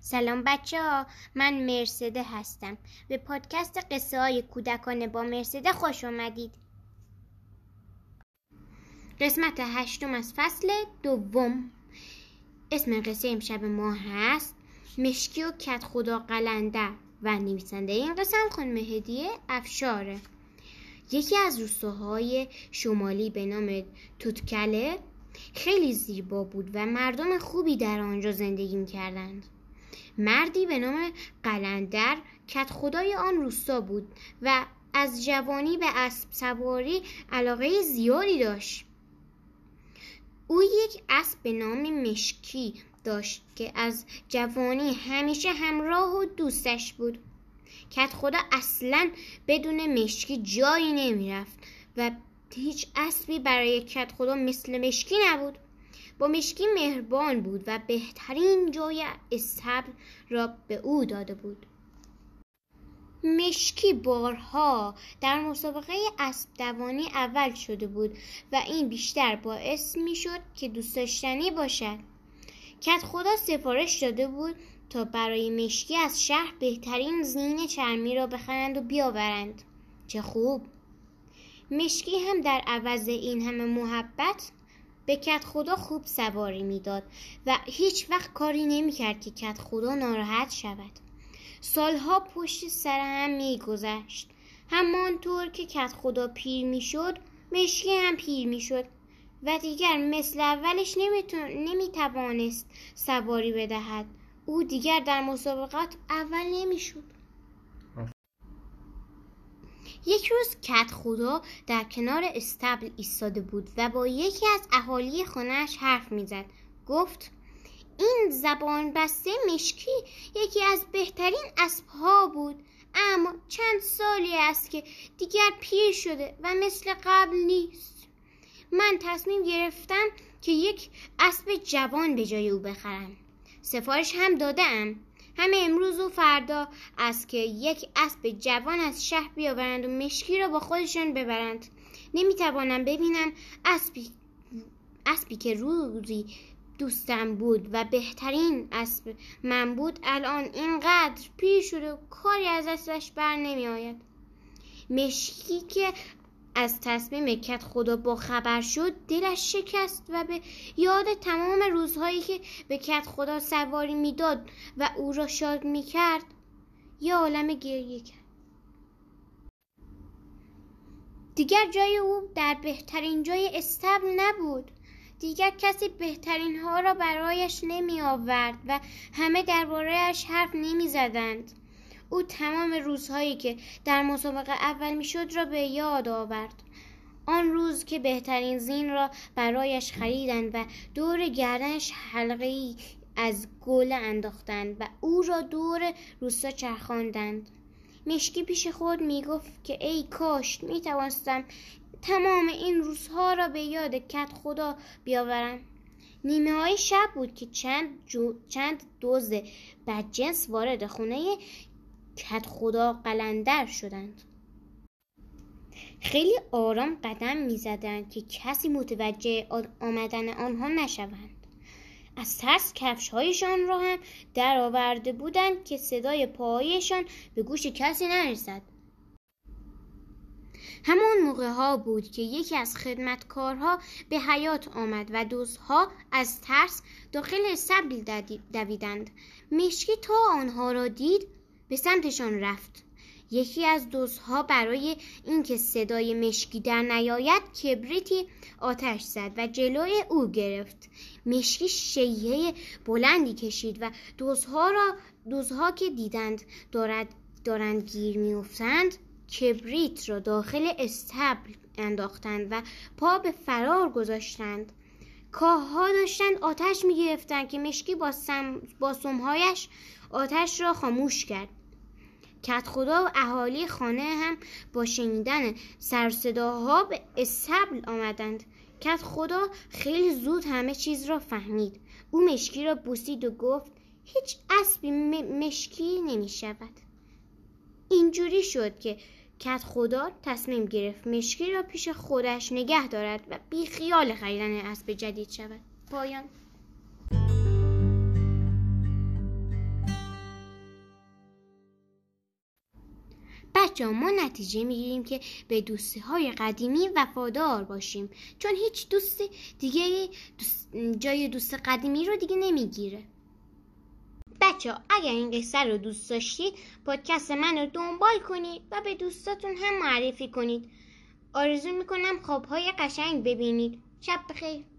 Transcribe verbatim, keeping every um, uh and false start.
سلام بچه ها، من مرسده هستم. به پادکست قصه های کودکانه با مرسده خوش اومدید. قسمت هشتم از فصل دوم. اسم قصه امشب ما هست مشکی و کت خدا قلندر و نویسنده این قصه خانم مهدیه افشاره. یکی از روستاهای شمالی به نام توتکله خیلی زیبا بود و مردم خوبی در آنجا زندگی می‌کردند. مردی به نام قلندر کت خدای آن روستا بود و از جوانی به اسب سواری علاقه زیادی داشت. او یک اسب به نام مشکی داشت که از جوانی همیشه همراه و دوستش بود. کت خدا اصلاً بدون مشکی جایی نمی رفت و هیچ اسبی برای کت خدا مثل مشکی نبود. با مشکی مهربان بود و بهترین جای صبر را به او داده بود. مشکی بارها در مسابقه اسب دوانی اول شده بود و این بیشتر باعث می شد که دوست داشتنی باشد. کت خدا سفارش داده بود تا برای مشکی از شهر بهترین زین چرمی را بخرند و بیاورند. چه خوب! مشکی هم در عوض این همه محبت به کت خدا خوب سواری میداد و هیچ وقت کاری نمی کرد که کت خدا ناراحت شود. سالها پشت سر هم می گذشت. همانطور که کت خدا پیر می شد مشکی هم پیر می شد و دیگر مثل اولش نمی توانست سواری بدهد. او دیگر در مسابقات اول نمی شد. یک روز کت خدا در کنار استبل ایستاده بود و با یکی از اهالی خانه‌اش حرف می‌زد. گفت این زبان بسته مشکی یکی از بهترین اسب‌ها بود، اما چند سالی است که دیگر پیر شده و مثل قبل نیست. من تصمیم گرفتم که یک اسب جوان به جای او بخرم. سفارش هم دادم. همه امروز و فردا است که یک اسب جوان از شهر بیاورند و مشکی را با خودشان ببرند. نمیتوانم ببینم اسبی اسبی که روزی دوستم بود و بهترین اسب من بود الان اینقدر پیر شده و کاری از اسبش بر نمی آید. مشکی که از تصمیم کت خدا با خبر شد دلش شکست و به یاد تمام روزهایی که به کت خدا سواری میداد و او را شاد میکرد یه عالم گریه کرد. دیگر جای او در بهترین جای استبل نبود. دیگر کسی بهترین ها را برایش نمی آورد و همه درباره‌اش حرف نمی زدند. او تمام روزهایی که در مسابقه اول میشد را به یاد آورد. آن روز که بهترین زین را برایش خریدند و دور گردنش حلقه‌ای از گل انداختند و او را دور روستا چرخاندند. مشکی پیش خود میگفت که ای کاش میتوانستم تمام این روزها را به یاد کت خدا بیاورم. نیمه های شب بود که چند جو... چند دوز بدجنس وارد خونه کت خدا قلندر شدند. خیلی آرام قدم می زدند که کسی متوجه آمدن آنها نشوند. از ترس کفش‌هایشان را هم در آورده بودند که صدای پاهایشان به گوش کسی نرسد. همان موقع ها بود که یکی از خدمتکارها به حیاط آمد و دوزها از ترس داخل سبل دویدند. مشکی تا آنها را دید به سمتشان رفت. یکی از دوستها برای اینکه صدای مشکی در نیاید کبریتی آتش زد و جلوی او گرفت. مشکی شیهه بلندی کشید و دوستها را دوستها که دیدند دارد دارند گیر می‌افتند کبریت را داخل استبل انداختند و پا به فرار گذاشتند. کاه‌ها داشتند آتش می‌گرفتند که مشکی با سم با سم‌هایش آتش را خاموش کرد. کت خدا و اهالی خانه هم با شنیدن سرصداها به استبل آمدند. کت خدا خیلی زود همه چیز را فهمید. او مشکی را بوسید و گفت هیچ اسبی م- مشکی نمی شود. اینجوری شد که کت خدا تصمیم گرفت مشکی را پیش خودش نگه دارد و بی خیال خریدن اسب جدید شود. پایان. بچه‌ها ما نتیجه میگیریم که به دوستی‌های قدیمی وفادار باشیم، چون هیچ دوست دیگه دوست جای دوست قدیمی رو دیگه نمیگیره. بچه‌ها اگر این قصه رو دوست داشتید پادکست من رو دنبال کنید و به دوستاتون هم معرفی کنید. آرزو میکنم خواب‌های قشنگ ببینید. شب بخیر.